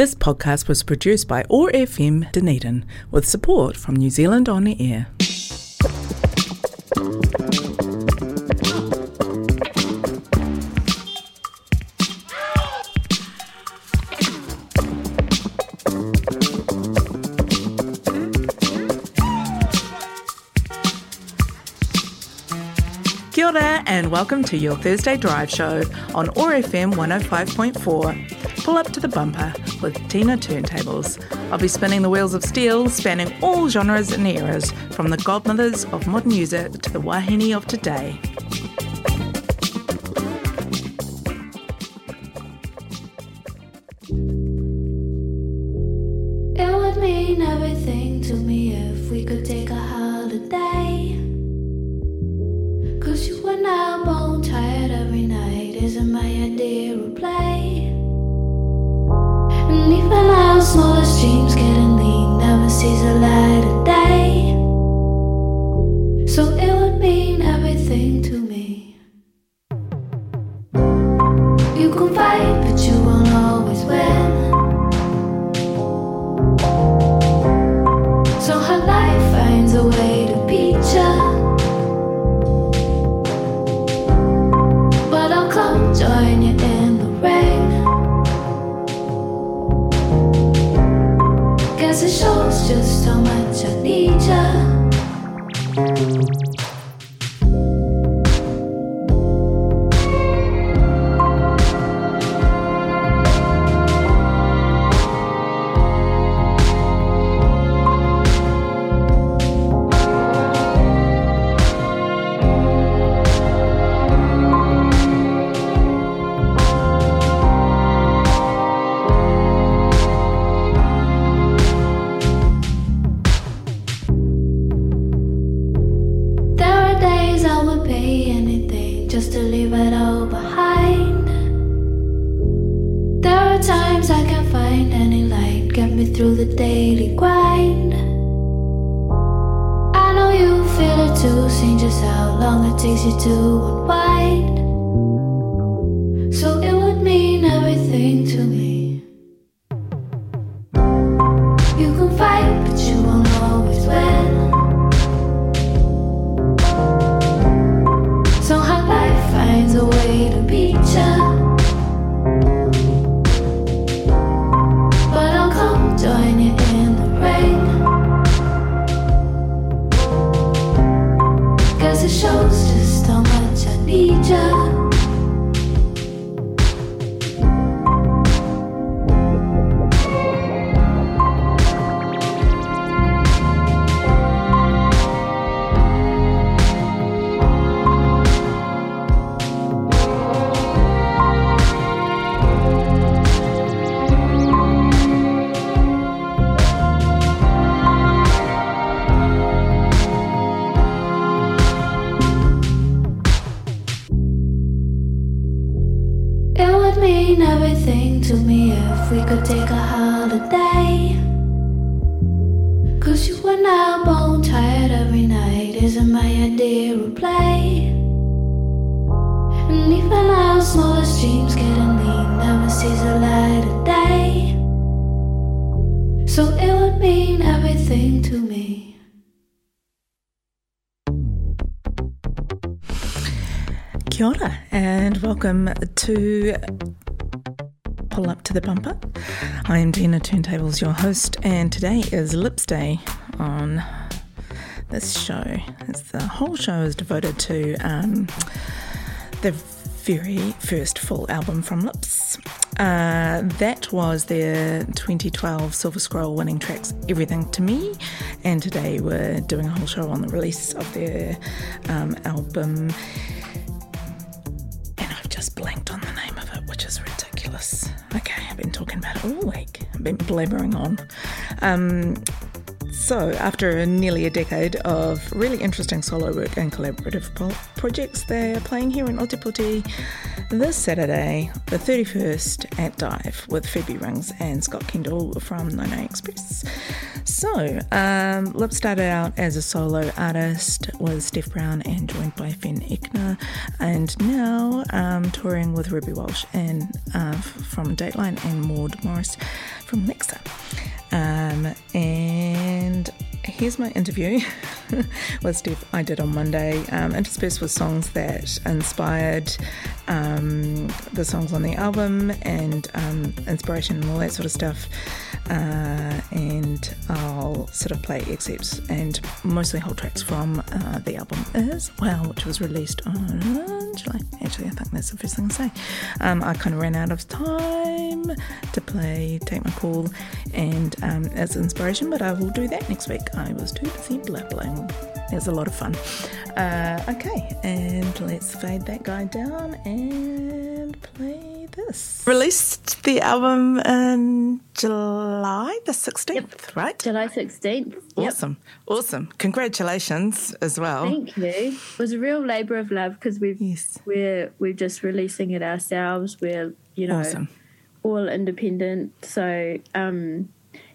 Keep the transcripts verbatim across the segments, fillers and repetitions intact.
This podcast was produced by O A R F M Dunedin with support from New Zealand On Air. Kia ora and welcome to your Thursday Drive show on O A R F M one oh five point four. Pull Up to the Bumper with Tina Turntables. I'll be spinning the wheels of steel, spanning all genres and eras, from the godmothers of modern music to the wahine of today. It would mean everything to me if we could take a holiday, 'cause you and I bone tired every night isn't my idea of play. And even our smallest dreams getting lean never sees the light of day. So it would mean everything to me. You can fight, but you won't always win. So her life finds a way to beat ya, but I'll come join you in the rain. It shows just how much I need ya. Kia ora and welcome to Pull Up to the Bumper. I am Tina Turntables, your host, and today is Lips Day on this show. It's the whole show is devoted to um, the very first full album from Lips. Uh, that was their twenty twelve Silver Scroll winning tracks, Everything to Me, and today we're doing a whole show on the release of their um, album. Just blanked on the name of it, which is ridiculous. Okay, I've been talking about it all week. I've been blabbering on. Um, so after nearly a decade of really interesting solo work and collaborative projects, they're playing here in Ōtepoti This Saturday, the thirty-first at Dive with Phoebe Rungs and Scott Kendall from Nine Eye Express. So, um, Lips started out as a solo artist with Steph Brown and joined by Finn Ekner, and now um, touring with Ruby Walsh and uh, from Dateline and Maud Morris from Alexa. Um, and here's my interview with Steph I did on Monday, um, interspersed with songs that inspired um, the songs on the album and um, inspiration and all that sort of stuff. Uh, and I'll sort of play excerpts and mostly whole tracks from uh, the album as well, which was released on July. Actually, I think that's the first thing to say. Um, I kind of ran out of time to play Take My Call and um, as inspiration, but I will do that next week. I was too busy blabbling. It was a lot of fun. Uh, okay, and let's fade that guy down and play this. Released the album in July the sixteenth, yep. Right? July sixteenth. Yep. Awesome, awesome. Congratulations as well. Thank you. It was a real labour of love because we've yes. we're we're just releasing it ourselves. We're you know awesome. all independent. So um,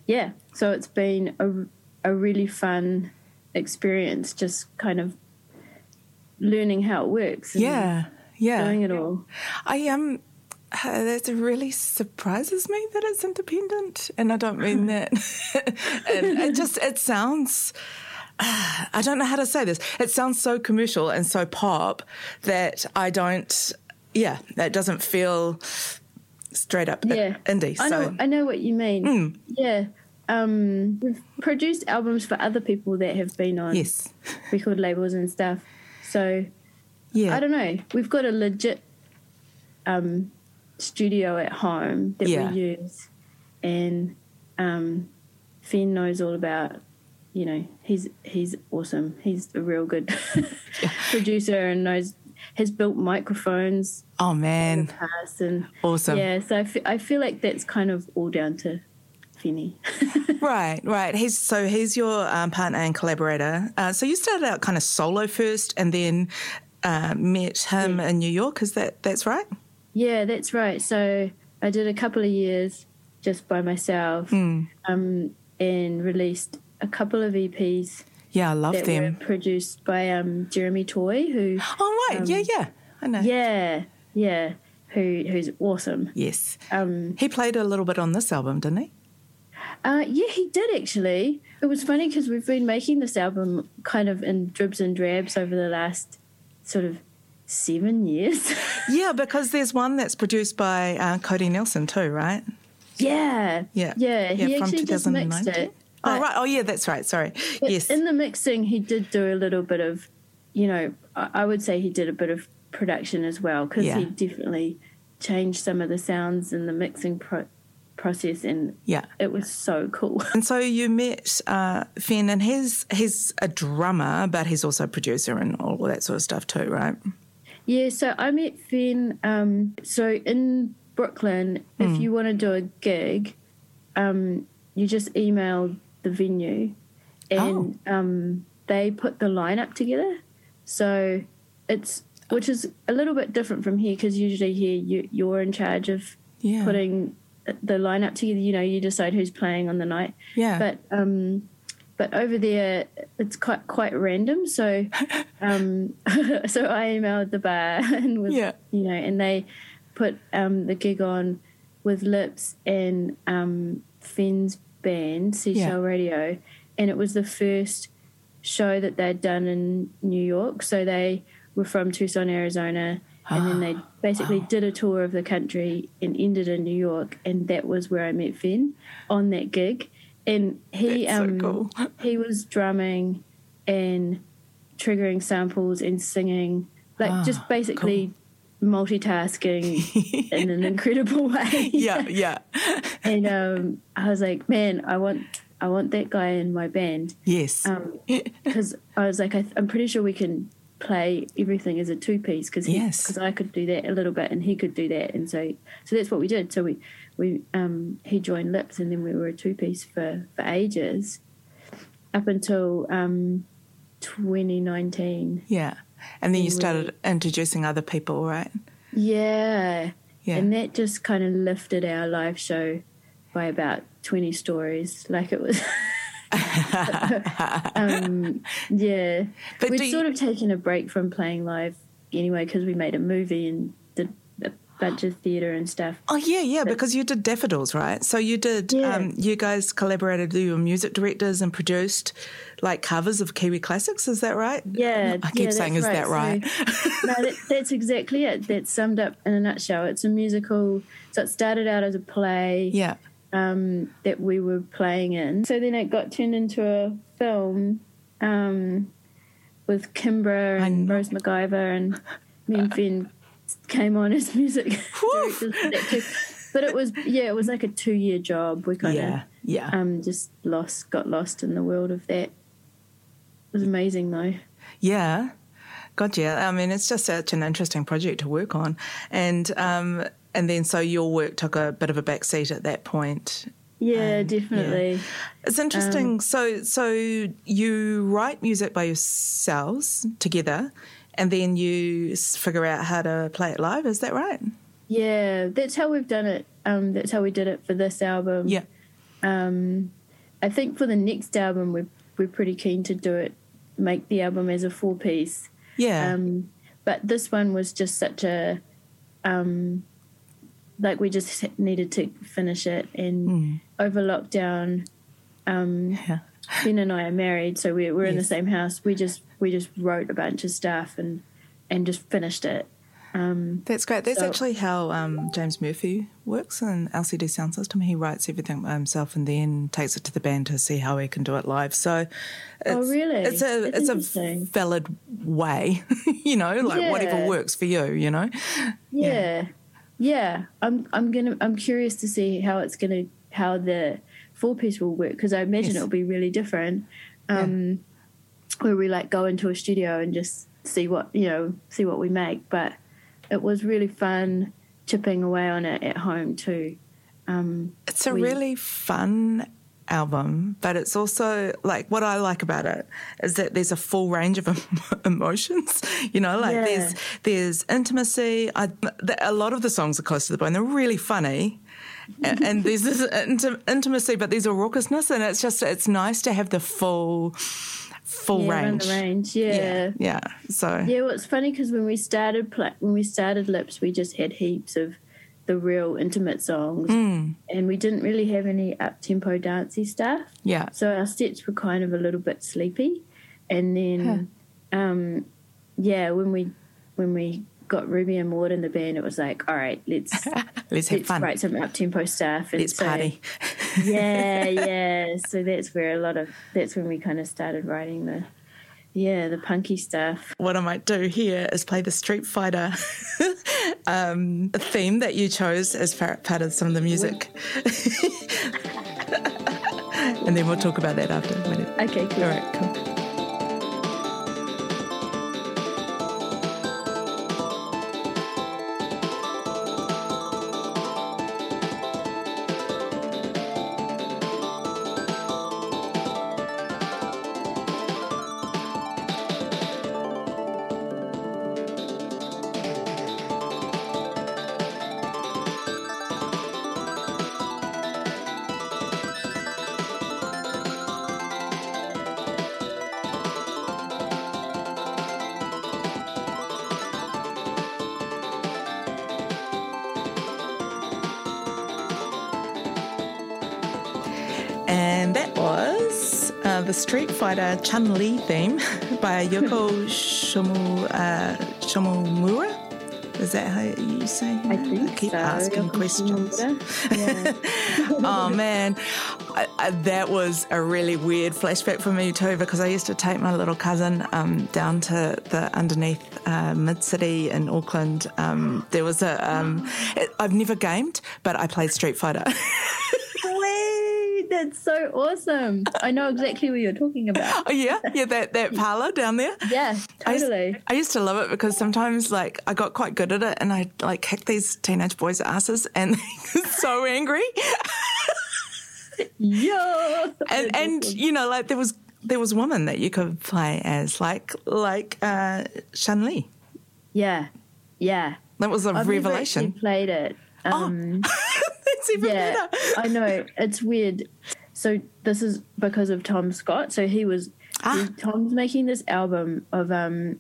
yeah, so it's been a a really fun experience, just kind of learning how it works and yeah yeah doing it all. I um uh, that really surprises me that it's independent, and I don't mean that and it just it sounds uh, I don't know how to say this, it sounds so commercial and so pop that I don't yeah that doesn't feel straight up yeah. indie. I know, so I know what you mean. mm. yeah Um, we've produced albums for other people that have been on yes. record labels and stuff. So, yeah. I don't know. We've got a legit um, studio at home that yeah. we use, and um, Finn knows all about. You know, he's he's awesome. He's a real good producer and knows. Has built microphones. Oh man, in the past and awesome. Yeah, so I, f- I feel like that's kind of all down to. right, right. He's so he's your um, partner and collaborator. Uh, so you started out kind of solo first, and then uh, met him yeah. in New York. Is that that's right? Yeah, that's right. So I did a couple of years just by myself, mm. um, and released a couple of E Ps. Yeah, I love that them. Were produced by um, Jeremy Toy, who oh right, um, yeah, yeah, I know. Yeah, yeah, who who's awesome. Yes, um, he played a little bit on this album, didn't he? Uh, yeah, he did actually. It was funny because we've been making this album kind of in dribs and drabs over the last sort of seven years. yeah, because there's one that's produced by uh, Cody Nelson too, right? Yeah. Yeah. Yeah, yeah he from actually just mixed it. Oh, right. Oh, yeah, that's right. Sorry. Yes. In the mixing, he did do a little bit of, you know, I would say he did a bit of production as well because yeah. he definitely changed some of the sounds in the mixing pro. process and yeah. it was so cool. And so you met uh, Finn, and he's he's a drummer, but he's also a producer and all that sort of stuff too, right? Yeah, so I met Finn. Um, so in Brooklyn, mm. if you want to do a gig, um, you just email the venue, and oh. um, they put the lineup together. So it's which is a little bit different from here because usually here you you're in charge of yeah. putting the lineup together, you know, you decide who's playing on the night. Yeah. But um, but over there, it's quite quite random. So, um, so I emailed the bar and was, yeah. you know, and they put um the gig on with Lips and um Finn's band Seashell yeah. Radio, and it was the first show that they'd done in New York. So they were from Tucson, Arizona. And then they basically wow. did a tour of the country and ended in New York, and that was where I met Finn on that gig. And he That's um, so cool. he was drumming and triggering samples and singing, like ah, just basically cool. multitasking in an incredible way. yeah, yeah. And um, I was like, man, I want I want that guy in my band. Yes. Because um, I was like, I th- I'm pretty sure we can play everything as a two-piece because yes. I could do that a little bit and he could do that, and so so that's what we did. So we we um he joined Lips, and then we were a two-piece for for ages up until um twenty nineteen. Yeah. And then you started we, introducing other people, right? Yeah. Yeah. And that just kind of lifted our live show by about twenty stories. Like it was... um, yeah. But we'd you... sort of taken a break from playing live anyway because we made a movie and did a bunch of theatre and stuff. Oh, yeah, yeah, but... because you did Daffodils, right? So you did... Yeah. Um, you guys collaborated, you were music directors and produced, like, covers of Kiwi classics, is that right? Yeah. I keep yeah, saying, is right. that right? So, no, that, that's exactly it. That's summed up in a nutshell. It's a musical. So it started out as a play. Yeah. Um, that we were playing in. So then it got turned into a film um, with Kimbra and Rose MacGyver, and me and Finn came on as music directors. But it was, yeah, it was like a two-year job. We kind of yeah, yeah. um, just lost, got lost in the world of that. It was amazing, though. Yeah. God, yeah. I mean, it's just such an interesting project to work on. And... Um, And then so your work took a bit of a backseat at that point. Yeah, um, definitely. Yeah. It's interesting. Um, so so you write music by yourselves together and then you figure out how to play it live, is that right? Yeah, that's how we've done it. Um, that's how we did it for this album. Yeah. Um, I think for the next album we're, we're pretty keen to do it, make the album as a four-piece. Yeah. Um, but this one was just such a... Um, Like we just needed to finish it, and mm. over lockdown, um, yeah. Ben and I are married, so we, we're yes. in the same house. We just we just wrote a bunch of stuff and and just finished it. Um, That's great. That's so, actually how um, James Murphy works in L C D Sound System. He writes everything by himself and then takes it to the band to see how he can do it live. So, it's, oh really? It's a That's it's a valid way, you know, like yeah. whatever works for you, you know. Yeah. yeah. Yeah, I'm. I'm gonna. I'm curious to see how it's gonna. How the four piece will work, because I imagine yes. it'll be really different. Um, yeah. Where we like go into a studio and just see what you know, see what we make. But it was really fun chipping away on it at home too. Um, it's a we, really fun album, but it's also like what I like about it is that there's a full range of em- emotions, you know, like yeah. there's there's intimacy. I, the, a lot of the songs are close to the bone. They're really funny. and, and there's this inti- intimacy, but there's a raucousness, and it's just it's nice to have the full full yeah, range. range. Yeah. yeah, yeah. So yeah, well, it's funny because when we started pl- when we started Lips, we just had heaps of the real intimate songs, mm. and we didn't really have any up-tempo dancey stuff. Yeah. So our sets were kind of a little bit sleepy, and then, huh. um, yeah, when we when we got Ruby and Maud in the band, it was like, all right, let's let's, let's have fun. Write some up-tempo stuff. And let's so, party. yeah, yeah. So that's where a lot of that's when we kind of started writing the. Yeah, the punky stuff. What I might do here is play the Street Fighter um, theme that you chose as part of some of the music. And then we'll talk about that after. Okay, cool. All right, cool. The Street Fighter Chun-Li theme by Yoko Shomu, uh, Shomomura. Is that how you say it? I think I keep so. asking Yoko questions. Yeah. Oh, man. I, I, that was a really weird flashback for me too, because I used to take my little cousin um, down to the underneath uh, mid-city in Auckland. Um, there was a... Um, it, I've never gamed, but I played Street Fighter. That's so awesome. I know exactly what you're talking about. Oh, yeah? Yeah, that, that parlour down there? Yeah, totally. I used, I used to love it because sometimes, like, I got quite good at it and I'd, like, kick these teenage boys' asses and they were so angry. Yeah. And, and you know, like, there was there was women that you could play as, like, like uh, Chun-Li. Yeah, yeah. That was a I've revelation. I've played it. Um, oh, that's even yeah, better. I know, it's weird. So this is because of Tom Scott. So he was, ah. he, Tom's making this album of um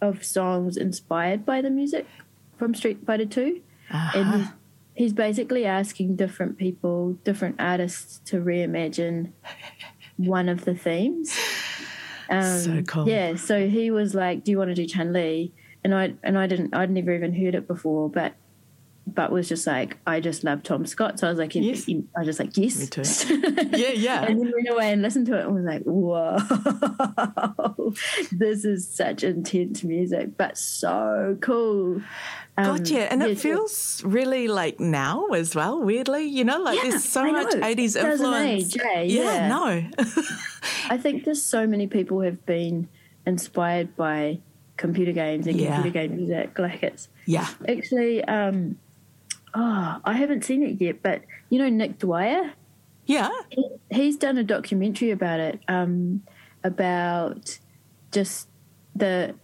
of songs inspired by the music from Street Fighter two. Uh-huh. And he's, he's basically asking different people, different artists to reimagine one of the themes. Um, so cool. Yeah, so he was like, do you want to do Chun-Li? And I and I didn't, I'd never even heard it before, but but was just like, I just love Tom Scott. So I was like, yes. I was just like, yes. Me too. Yeah, yeah. And then went away and listened to it and was like, whoa, this is such intense music, but so cool. Um, gotcha. And yeah, it feels yeah. really like now as well, weirdly, you know, like yeah, there's so I much know. eighties influence. Age, eh? Yeah, yeah, no. I think there's so many people have been inspired by computer games and yeah. computer game music. Like it's yeah. actually... Um, Oh, I haven't seen it yet, but you know Nick Dwyer? Yeah. He, he's done a documentary about it, um, about just the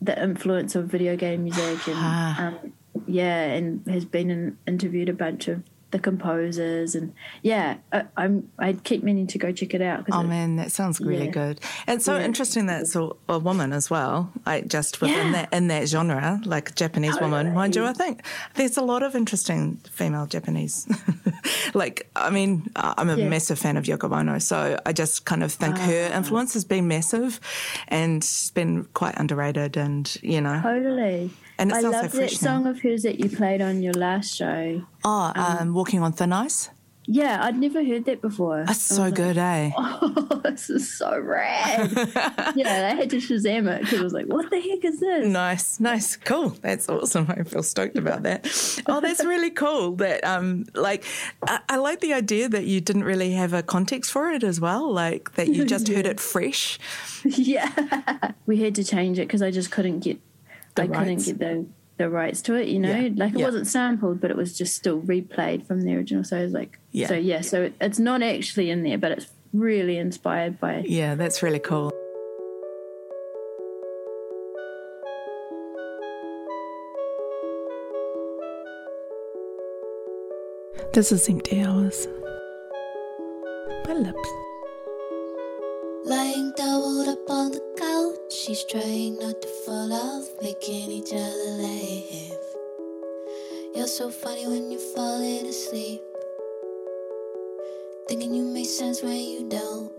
the influence of video game music. and um, Yeah, and has been in, interviewed a bunch of the composers. And, yeah, I, I'm, I keep meaning to go check it out. Oh, it, man, that sounds really yeah. good. It's so yeah. interesting that it's a, a woman as well, like just within yeah. that in that genre, like a Japanese oh, woman. Right. Mind you, I think there's a lot of interesting female Japanese. Like, I mean, I'm a yeah. massive fan of Yoko Ono, so I just kind of think oh, her influence has been massive and it's been quite underrated and, you know. Totally. And it I love so that song now. Of hers that you played on your last show. Oh, um, um, Walking on Thin Ice? Yeah, I'd never heard that before. That's so like, good, eh? Oh, this is so rad. Yeah, I had to Shazam it because I was like, what the heck is this? Nice, nice, cool. That's awesome. I feel stoked about that. Oh, that's really cool. That um, like, I, I like the idea that you didn't really have a context for it as well, like that you just yeah. heard it fresh. Yeah. We had to change it because I just couldn't get The I rights. couldn't get the, the rights to it, you know. Yeah. Like it yeah. wasn't sampled, but it was just still replayed from the original. So I was like, yeah. so yeah, so it's not actually in there, but it's really inspired by it. Yeah, that's really cool. This is Empty Hours by Lips. Lying doubled up on the couch, she's trying not to fall off, making each other laugh. You're so funny when you're falling asleep, thinking you make sense when you don't.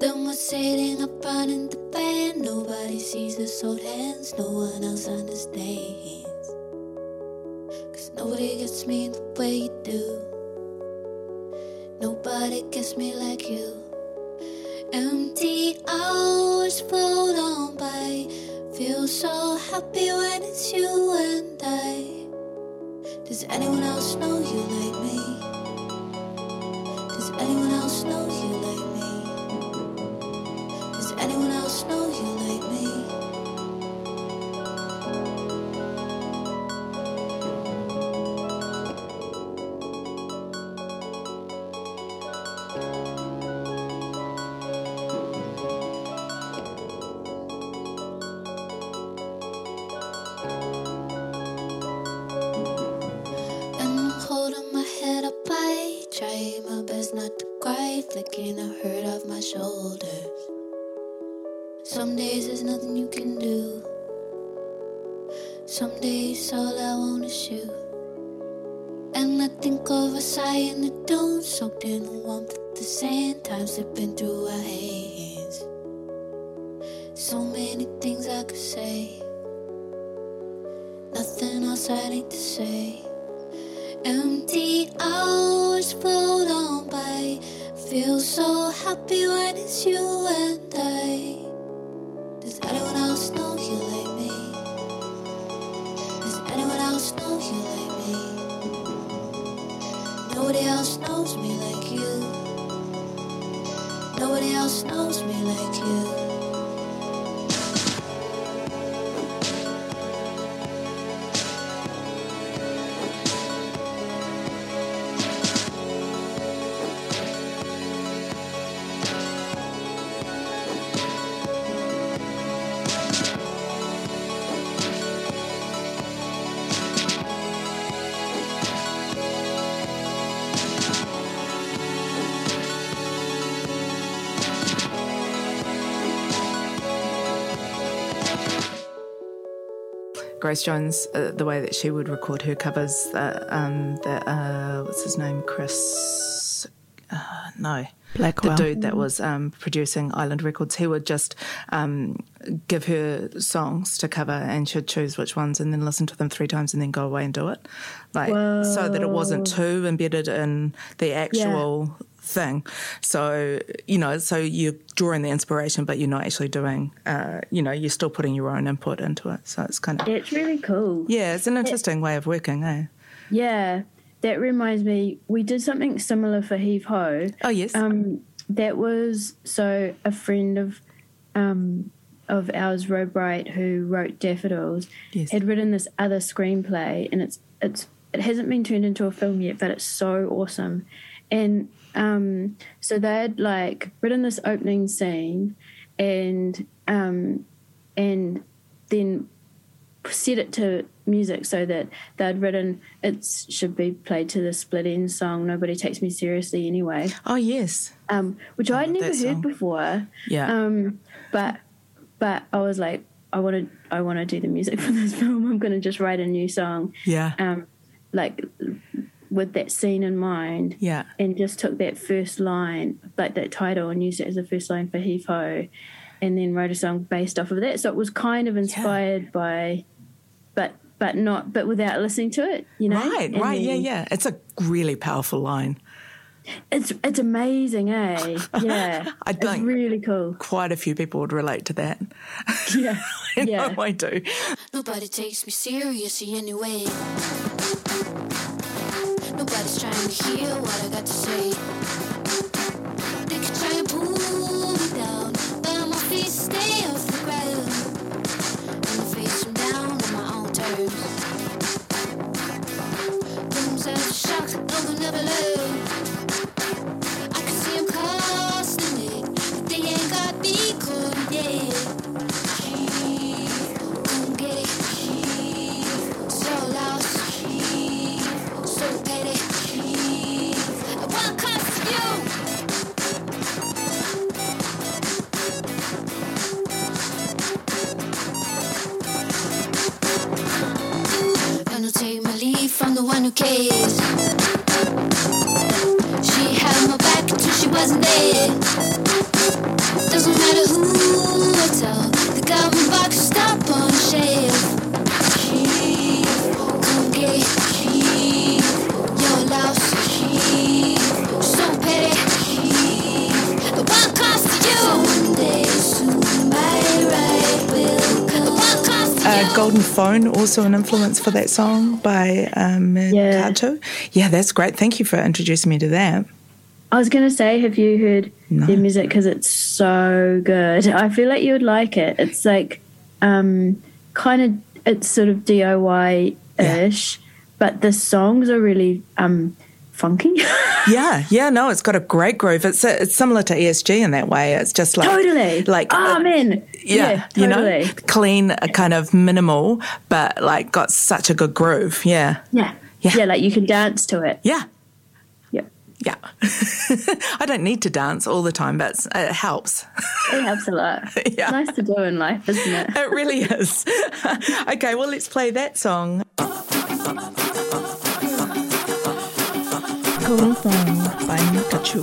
Then we're sitting up out in the bed, nobody sees us hold hands, no one else understands. Cause nobody gets me the way you do, nobody gets me like you. Empty hours float on by, feel so happy when it's you and I. Does anyone else know you like me? Does anyone else know you like me? Does anyone else know you like me? Grace Jones, uh, the way that she would record her covers, uh, um, that, uh, what's his name, Chris, uh, no, Blackwell. The dude that was um, producing Island Records, he would just um, give her songs to cover and she'd choose which ones and then listen to them three times and then go away and do it, like Whoa. so that it wasn't too embedded in the actual yeah. thing. So, you know, so you're drawing the inspiration but you're not actually doing, uh, you know, you're still putting your own input into it. So it's kind of... It's really cool. Yeah, it's an interesting it, way of working, eh? Yeah. That reminds me, we did something similar for Heave Ho. Oh, yes. Um, that was, so a friend of um, of ours, Roe Bright, who wrote Daffodils, yes. had written this other screenplay, and it's it's it hasn't been turned into a film yet, but it's so awesome. And um, so they had, like, written this opening scene and um, and then set it to music so that they'd written it should be played to the Split End song Nobody Takes Me Seriously Anyway. Oh yes. Um, which oh, I'd never heard song. before. Yeah. Um, but but I was like, I wanna I wanna do the music for this film. I'm gonna just write a new song. Yeah. Um, like with that scene in mind. Yeah. And just took that first line, like that title, and used it as the first line for Heave Ho, and then wrote a song based off of that. So it was kind of inspired yeah. by but but not, but without listening to it, you know? Right, and right, then, yeah, yeah. It's a really powerful line. It's it's amazing, eh? Yeah. I it's think really cool. Quite a few people would relate to that. Yeah, I yeah. know I do. Nobody takes me seriously anyway. Nobody's trying to hear what I got to say. They could try to pull me down, but I'm off these stay off the ground. And I face them down on my own terms. Things are shocked, no, they'll never learn. I can see them costing it, but they ain't got me cold yet. Keep, don't get it, keep, so lost, keep, so petty, keep, I want to cost you. Gonna take my leave from the one who cares. She had my back till she wasn't there. Doesn't matter who I tell, the government box will stop on the shelf. Keep, come get it, keep, your loss, keep, so petty, keep, at what cost to you? Someday soon my right will come. Uh, Golden Phone, also an influence for that song by um, Micachu. Yeah. yeah, that's great. Thank you for introducing me to that. I was going to say, have you heard no. their music? Because it's so good. I feel like you would like it. It's like um, kind of, it's sort of D I Y-ish, yeah. but the songs are really um, funky. Yeah, yeah, no, it's got a great groove. It's a, it's similar to E S G in that way. It's just like... Totally. Like, oh, man. Yeah, yeah, totally. You know, clean, uh, kind of minimal, but, like, got such a good groove, yeah. Yeah. Yeah, yeah like you can dance to it. Yeah. Yep. Yeah. I don't need to dance all the time, but it helps. It helps a lot. Yeah. It's nice to do in life, isn't it? It really is. Okay, well, let's play that song. Golden Phone by Micachu.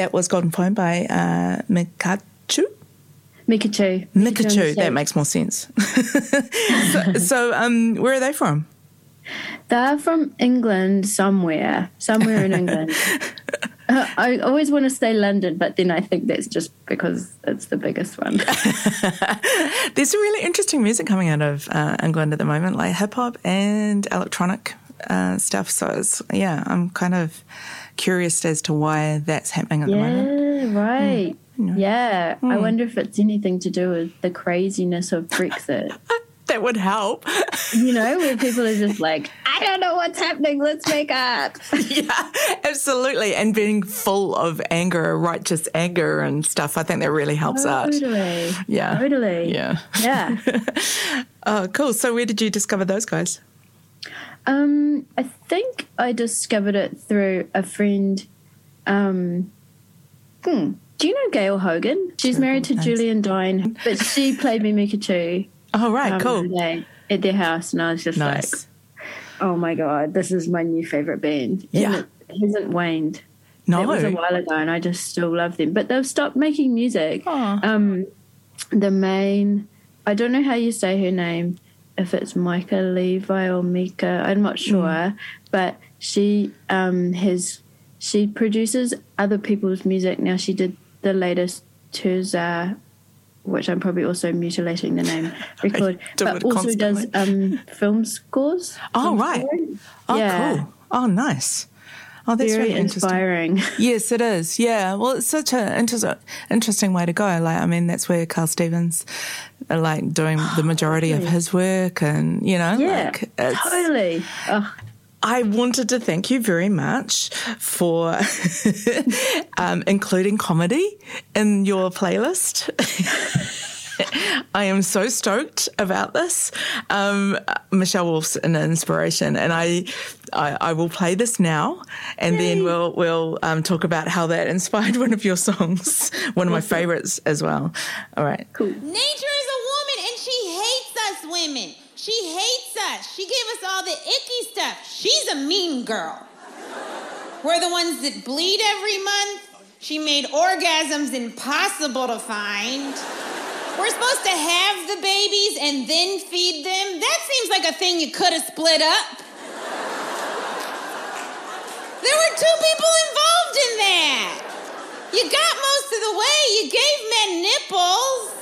that was Golden Phone by uh, Micachu. Micachu. Micachu, that makes more sense. so so um, where are they from? They're from England somewhere, somewhere in England. I always want to say London, but then I think that's just because it's the biggest one. There's some really interesting music coming out of uh, England at the moment, like hip-hop and electronic uh, stuff. So, it's, yeah, I'm kind of curious as to why that's happening at yeah, the moment. Right. Mm, you know. Yeah, mm. I wonder if it's anything to do with the craziness of Brexit. That would help. You know, where people are just like, I don't know what's happening, let's make up. Yeah, absolutely. And being full of anger, righteous anger and stuff, I think that really helps out. Totally. Yeah. Totally. Yeah. Yeah. Oh, cool. So where did you discover those guys? Um, I think I discovered it through a friend. Um, hmm. Do you know Gail Hogan? She's oh, married to thanks. Julian Dine, but she played me Micachu. Oh, right, um, cool. They, at their house, and I was just nice. like, oh, my God, this is my new favourite band. Yeah. And it hasn't waned. No. It was a while ago, and I just still love them. But they've stopped making music. Aww. Um, the main, I don't know how you say her name, if it's Micah Levi or Mika, I'm not sure, mm. but she um has, she produces other people's music. Now, she did the latest Terza, which I'm probably also mutilating the name record, but also constantly. does um, film scores. Oh, film right. Scoring. Oh, yeah. Cool. Oh, nice. Oh, that's very really inspiring. Interesting. Yes, it is. Yeah. Well, it's such an inter- interesting way to go. Like, I mean, that's where Carl Stevens, like, doing the majority oh, really? of his work, and, you know, yeah, like, it's, totally. Oh. I wanted to thank you very much for um, including comedy in your playlist. I am so stoked about this. Um, Michelle Wolf's an inspiration, and I, I, I will play this now, and Yay. then we'll we'll um, talk about how that inspired one of your songs, one of my favourites as well. All right, cool. Nature is a woman, and she hates us women. She hates us. She gave us all the icky stuff. She's a mean girl. We're the ones that bleed every month. She made orgasms impossible to find. We're supposed to have the babies and then feed them. That seems like a thing you could have split up. There were two people involved in that. You got most of the way. You gave men nipples.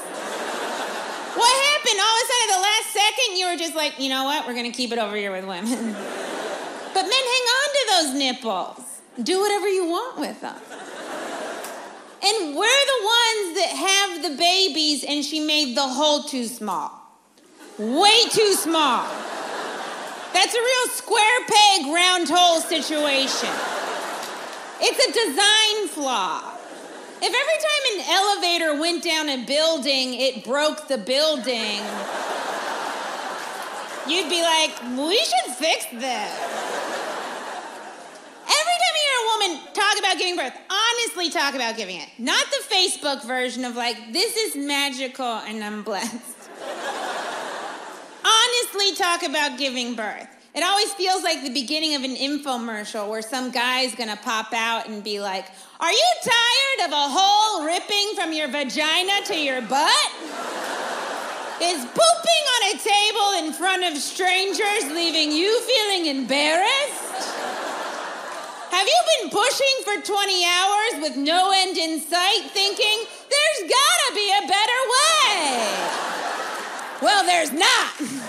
What happened? All of a sudden, at the last second, you were just like, you know what? We're going to keep it over here with women. But men, hang on to those nipples. Do whatever you want with them. And we're the ones that have the babies, and she made the hole too small. Way too small. That's a real square peg, round hole situation. It's a design flaw. If every time an elevator went down a building, it broke the building, you'd be like, we should fix this. Every time you hear a woman talk about giving birth, honestly talk about giving it. Not the Facebook version of like, this is magical and I'm blessed. Honestly talk about giving birth. It always feels like the beginning of an infomercial where some guy's gonna pop out and be like, are you tired of a hole ripping from your vagina to your butt? Is pooping on a table in front of strangers leaving you feeling embarrassed? Have you been pushing for twenty hours with no end in sight thinking, there's gotta be a better way? Well, there's not.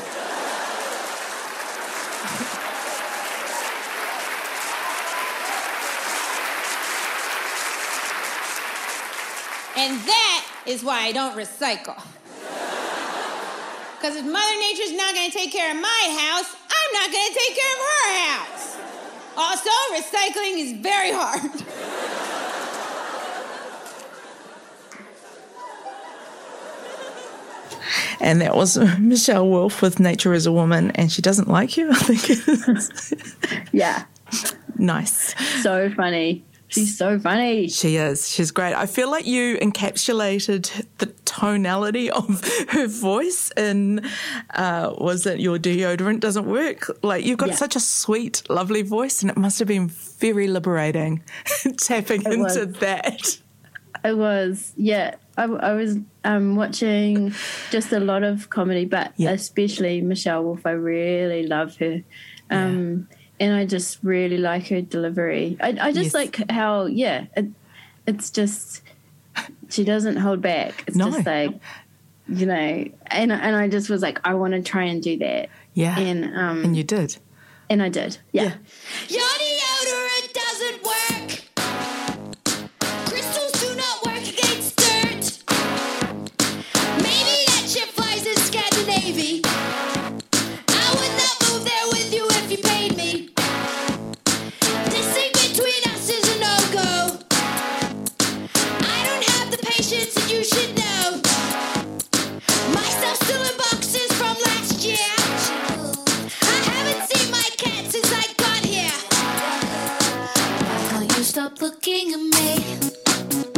And that is why I don't recycle. Because if Mother Nature's not going to take care of my house, I'm not going to take care of her house. Also, recycling is very hard. And that was Michelle Wolf with Nature is a Woman, and she doesn't like you, I think it is. Yeah. Nice. So funny. She's so funny. She is. She's great. I feel like you encapsulated the tonality of her voice in uh, was it Your Deodorant Doesn't Work? Like, you've got yeah. such a sweet, lovely voice, and it must have been very liberating tapping it into was. that. It was, yeah. I, I was um, watching just a lot of comedy, but yeah. especially Michelle Wolf. I really love her. Um, yeah. And I just really like her delivery. I, I just yes. like how, yeah, it, it's just, she doesn't hold back. It's no. just like, you know, and, and I just was like, I want to try and do that. Yeah. And, um, and you did. And I did, yeah. yeah. Your deodorant doesn't work. Looking at me,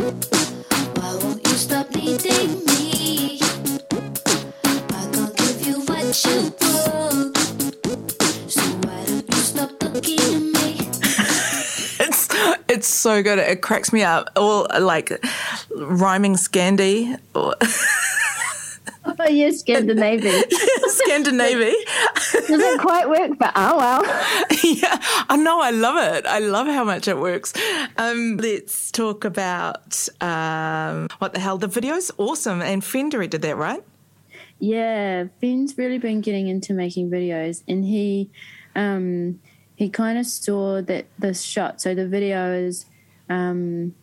why won't you stop needing me? I can't give you what you want, so why don't you stop looking at me? it's it's so good, it cracks me up. All like rhyming Scandi. Oh yeah, Scandinavian. Scandinavian. Doesn't quite work, but oh well. Yeah, I know, I love it. I love how much it works. Um, let's talk about um, what the hell. The video's awesome, and Finn directed that, right? Yeah, Finn's really been getting into making videos, and he um, he kind of saw that this shot. So the video is. Um,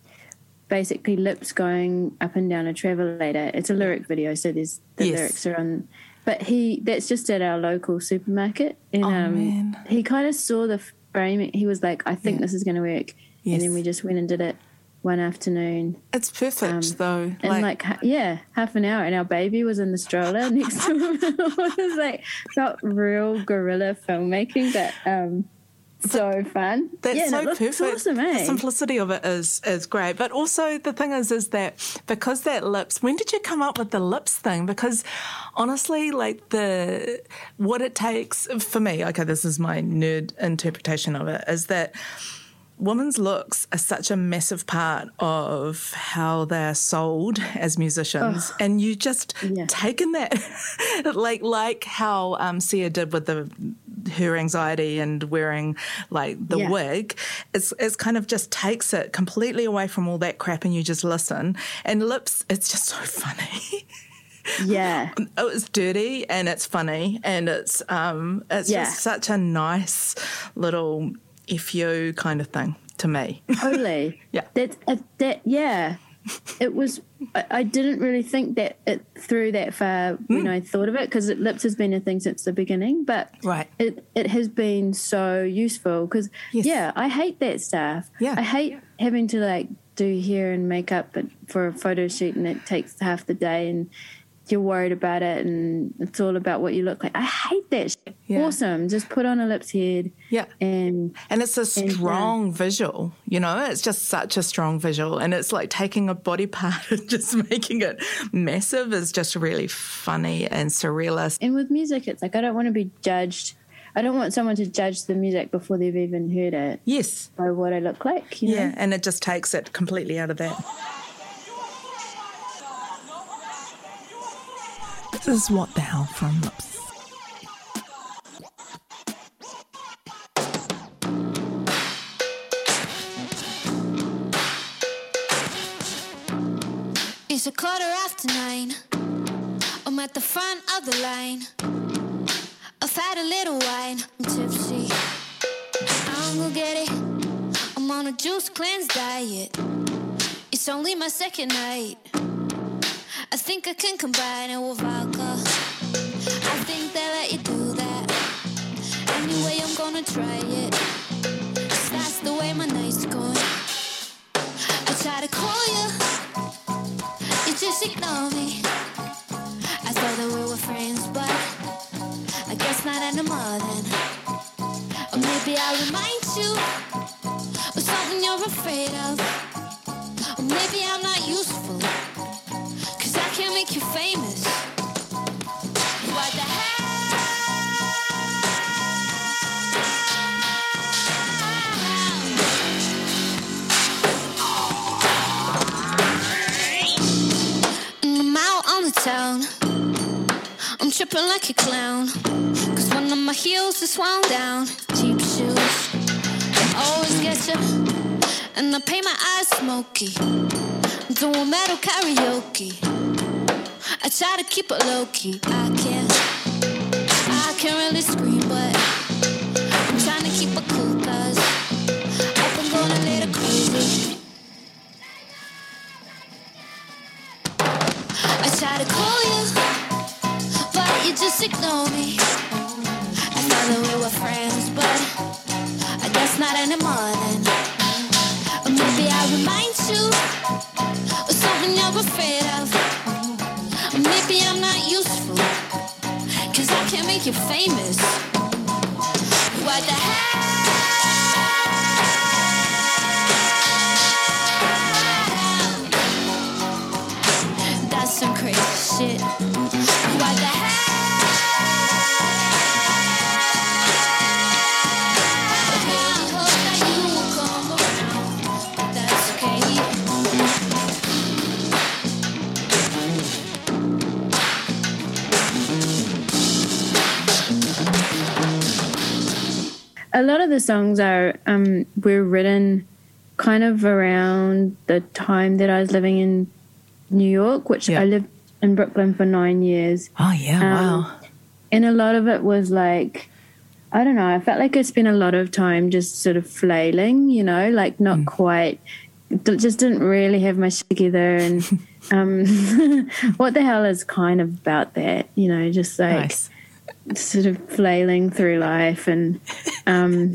basically Lips going up and down a travelator. It's a lyric video, so there's the yes. lyrics are on, but he that's just at our local supermarket, and oh, um man. he kind of saw the frame. He was like, I think yeah. this is going to work, yes. and then we just went and did it one afternoon. It's perfect um, though, and like, like yeah half an hour, and our baby was in the stroller next to him. It was like, felt real guerrilla filmmaking, but um so fun. That's yeah, so no, perfect. Awesome, eh? The simplicity of it is is great. But also the thing is is that because that Lips, when did you come up with the Lips thing? Because honestly, like the what it takes for me, okay, this is my nerd interpretation of it, is that women's looks are such a massive part of how they're sold as musicians, oh, and you just yeah. taken that, like like how um, Sia did with the her anxiety and wearing like the yeah. wig. It's it's kind of just takes it completely away from all that crap, and you just listen. And Lips, it's just so funny. Yeah, it was dirty and it's funny, and it's um it's yeah. just such a nice little. If you kind of thing to me. Totally. yeah. That, uh, that, yeah. It was, I, I didn't really think that it through that far mm. when I thought of it, because Lips has been a thing since the beginning, but right. it, it has been so useful because, yes. yeah, I hate that stuff. Yeah. I hate having to like do hair and makeup for a photo shoot, and it takes half the day, and you're worried about it, and it's all about what you look like. I hate that shit. Yeah. Awesome. Just put on a Lips head. Yeah. And and it's a strong and, um, visual, you know? It's just such a strong visual, and it's like taking a body part and just making it massive is just really funny and surrealist. And with music, it's like, I don't want to be judged. I don't want someone to judge the music before they've even heard it. Yes. By what I look like, you know? Yeah, and it just takes it completely out of that. This is What the Hell from Lips. It's a quarter after nine. I'm at the front of the line. I've had a little wine. I'm tipsy. I'm gonna get it. I'm on a juice cleanse diet. It's only my second night. I think I can combine it with vodka. I think they let you do that. Anyway, I'm gonna try it. 'Cause that's the way my night's going. I try to call you, you just ignore me. I thought that we were friends, but I guess not anymore then. Or maybe I'll remind you of something you're afraid of. Or maybe I'm not useful. Make famous. What the hell? I'm out on the town. I'm tripping like a clown. Cause one of my heels is wound down. Cheap shoes. I always get you. And I paint my eyes smoky. I'm doing metal karaoke. I try to keep it low-key. I can't, I can't really scream, but I'm trying to keep it cool, cause I've been going a little crazy. I try to call you, but you just ignore me. I thought that we were friends, but I guess not anymore then. Or maybe I remind you of something you're afraid of. Maybe I'm not useful, cause I can't make you famous. What the hell? That's some crazy shit. What the hell? I hope that you will come around, but that's okay. A lot of the songs are um, were written kind of around the time that I was living in New York, which yeah. I lived in Brooklyn for nine years. Oh, yeah, um, wow. And a lot of it was like, I don't know, I felt like I spent a lot of time just sort of flailing, you know, like not mm. quite, just didn't really have my shit together. And um, What the Hell is kind of about that, you know, just like... Nice. Sort of flailing through life and um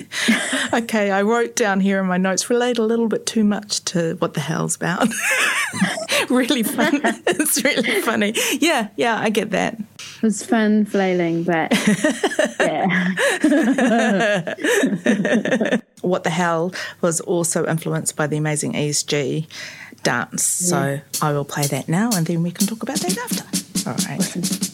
okay, I wrote down here in my notes, relate a little bit too much to What the Hell's about. Really fun. It's really funny. Yeah, yeah, I get that. It was fun flailing, but yeah. What the Hell was also influenced by the amazing E S G dance. So yeah. I will play that now and then we can talk about that after. All right. Awesome. Woo!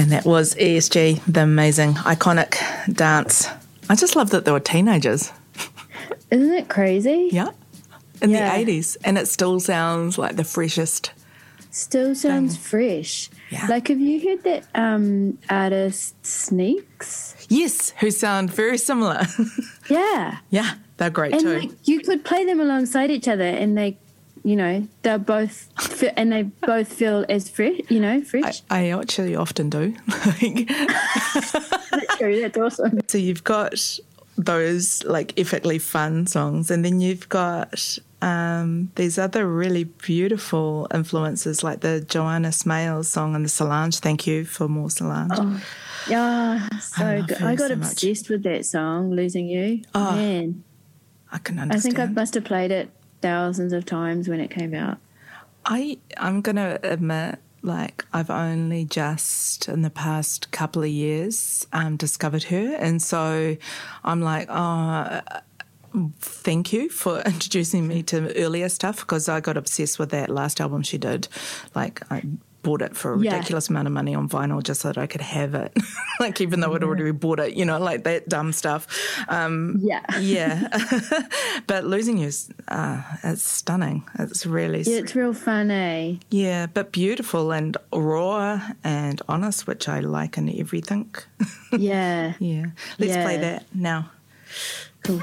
And that was E S G, the amazing, iconic dance. I just love that they were teenagers. Isn't it crazy? Yeah. In yeah. the eighties. And it still sounds like the freshest. Still sounds thing. fresh. Yeah. Like, have you heard that um, artist Sneaks? Yes, who sound very similar. Yeah. Yeah, they're great and too. And like, you could play them alongside each other and they, you know, they're both, fi- and they both feel as fresh, you know, fresh. I, I actually often do. That's true, that's awesome. So you've got those, like, epically fun songs, and then you've got um, these other really beautiful influences, like the Joanna Smales song and the Solange. Thank you for more Solange. Oh, yeah, so I good. I got so obsessed much. with that song, Losing You. Oh, man. I can understand. I think I must have played it thousands of times when it came out. I, I'm going to admit, like, I've only just in the past couple of years um, discovered her, and so I'm like, oh, thank you for introducing me to earlier stuff, because I got obsessed with that last album she did. Like, I bought it for a yeah. ridiculous amount of money on vinyl just so that I could have it, like, even though I'd already bought it, you know, like that dumb stuff. Um, yeah. Yeah. But Losing You, uh, it's stunning. It's really... Yeah, it's real fun, eh? Yeah, but beautiful and raw and honest, which I like in everything. Yeah. Yeah. Let's yeah. play that now. Cool.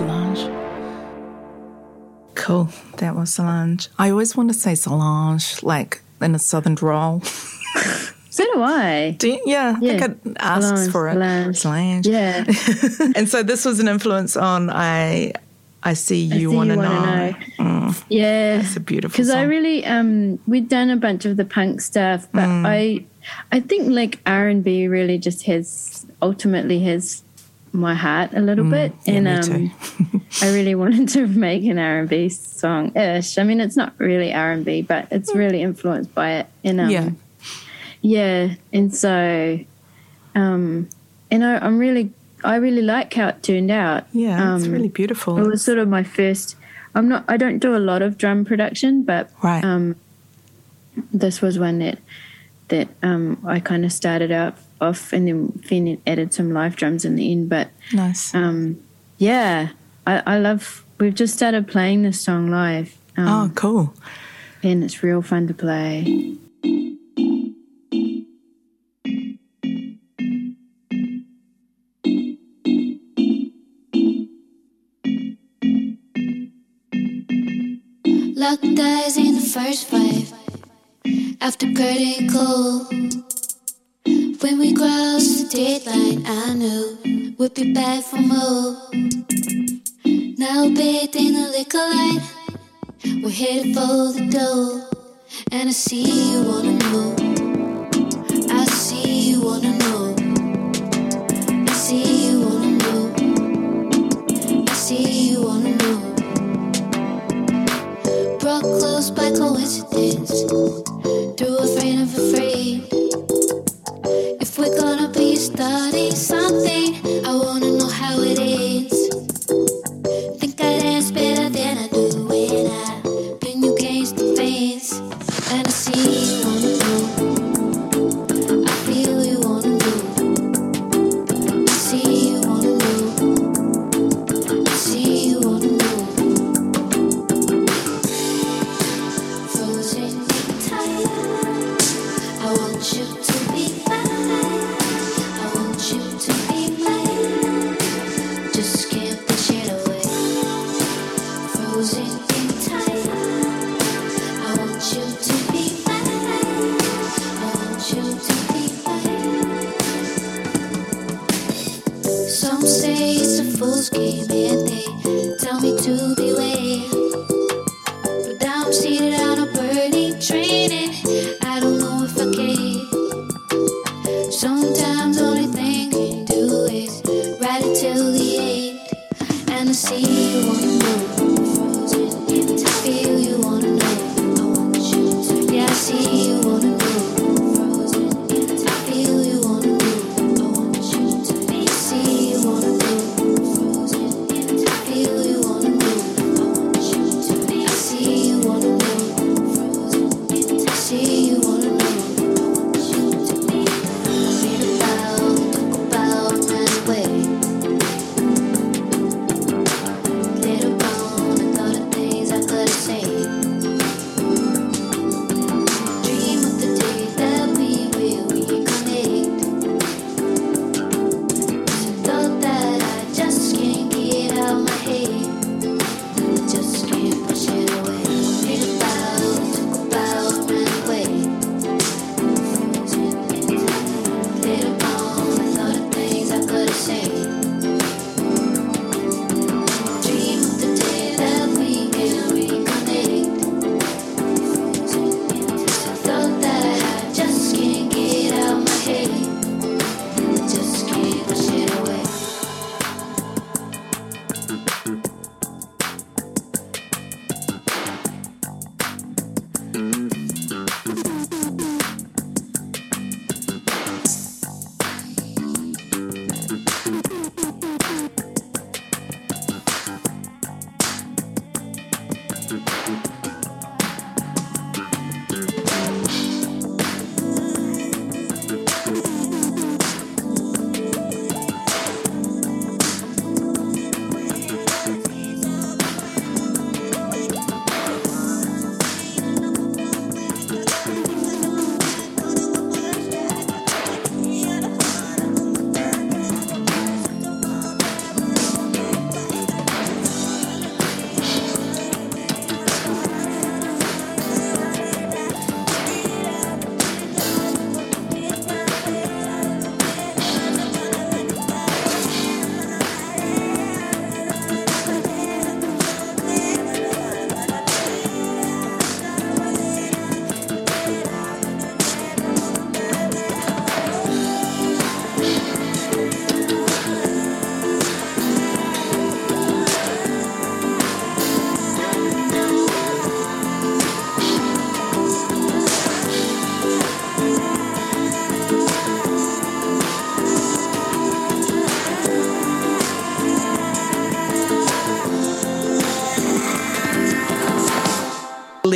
Solange. Cool, that was Solange. I always want to say Solange, like in a southern drawl. So do I. Do you? Yeah, yeah, I think it asks Solange, for it. Solange. Solange. Yeah. And so this was an influence on I I See You, Wanna Know. Mm. Yeah. It's a beautiful Because I really, um, we'd done a bunch of the punk stuff, but mm. I I think like R and B really just has, ultimately has my heart a little mm. bit. Yeah, and um, I really wanted to make an R and B song-ish. I mean, it's not really R and B, but it's mm. really influenced by it. And, um, yeah. Yeah, and so, um, and I, I'm really, I really like how it turned out. Yeah, um, it's really beautiful. It was sort of my first. I'm not. I don't do a lot of drum production, but right. um, this was one that that um, I kind of started out off, and then Finn added some live drums in the end. But nice. Um, yeah, I, I love. We've just started playing this song live. Um, oh, cool! And it's real fun to play. Luck dies in the first fight after curtain call. When we crossed the dateline, I knew we'd be back for more. Now bathed in the liquor light, we're headed for the door. And I see you wanna know, I see you wanna know, I see you wanna know, I see you wanna know. Brought close by coincidence, through a friend of a friend. If we're gonna be starting something, I wanna know how it ends. Think I dance better than I do when I bring you games to fans. And I see you wanna know, I feel you wanna know, I see you wanna know, I see you wanna know.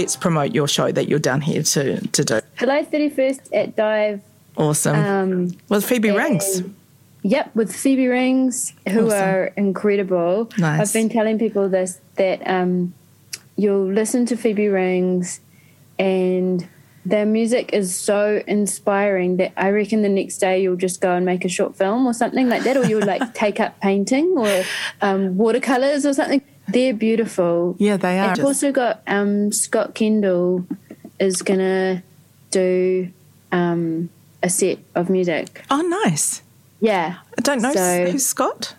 let's promote your show that you're down here to, to do. July thirty-first at Dive. Awesome. Um, with Phoebe Rungs. Yep, with Phoebe Rungs, who awesome. Are incredible. Nice. I've been telling people this, that um, you'll listen to Phoebe Rungs and their music is so inspiring that I reckon the next day you'll just go and make a short film or something like that, or you'll like take up painting or um, watercolours or something. They're beautiful. Yeah, they are. And I've also got um, Scott Kendall is going to do um, a set of music. Oh, nice. Yeah. I don't know so, who's Scott.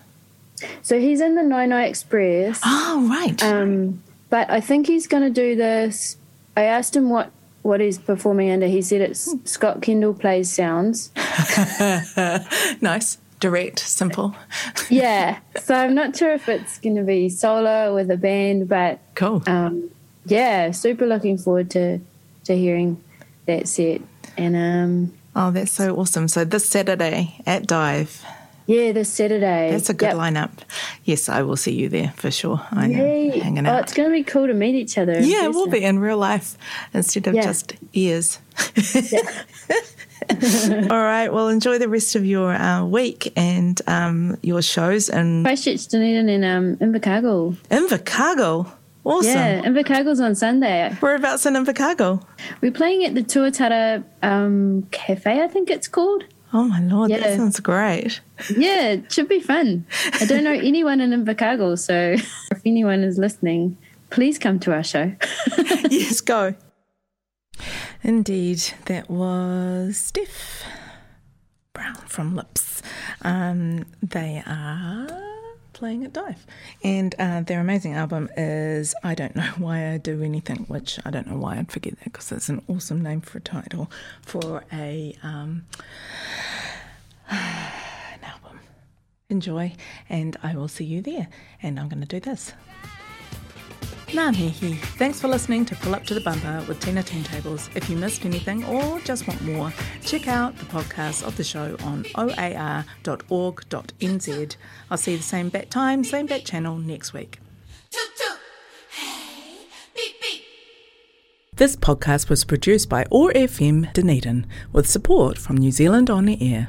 So he's in the Nine Eye Express. Oh, right. Um, but I think he's going to do this. I asked him what what he's performing under. He said it's Scott Kendall plays sounds. Nice. Direct, simple. Yeah. So I'm not sure if it's going to be solo or with a band, but cool. Um, yeah, super looking forward to, to hearing that set. And um, oh, that's so awesome. So this Saturday at Dive. Yeah, this Saturday. That's a good yep. lineup. Yes, I will see you there for sure. I Yay. am hanging out. Oh, it's going to be cool to meet each other. Yeah, it will be in real life instead of yeah. just ears. Yeah. All right, well, enjoy the rest of your uh, week and um, your shows. And Christchurch, Dunedin and um, Invercargill. Invercargill? Awesome. Yeah, Invercargill's on Sunday. Whereabouts in Invercargill? We're playing at the Tuatara um, Cafe, I think it's called. Oh, my Lord, yeah. that sounds great. Yeah, it should be fun. I don't know anyone in Invercargill, so if anyone is listening, please come to our show. Yes, go. Indeed, that was Steph Brown from Lips. Um, they are playing at Dive. And uh, their amazing album is I Don't Know Why I Do Anything, which I don't know why I'd forget that because it's an awesome name for a title, for a um, an album. Enjoy, and I will see you there. And I'm going to do this. Ngā mihi. Thanks for listening to Pull Up to the Bumper with Tina Turntables. If you missed anything or just want more, check out the podcast of the show on O A R dot org dot N Z. I'll see you the same bat time, same bat channel next week. This podcast was produced by O A R F M Dunedin with support from New Zealand On Air.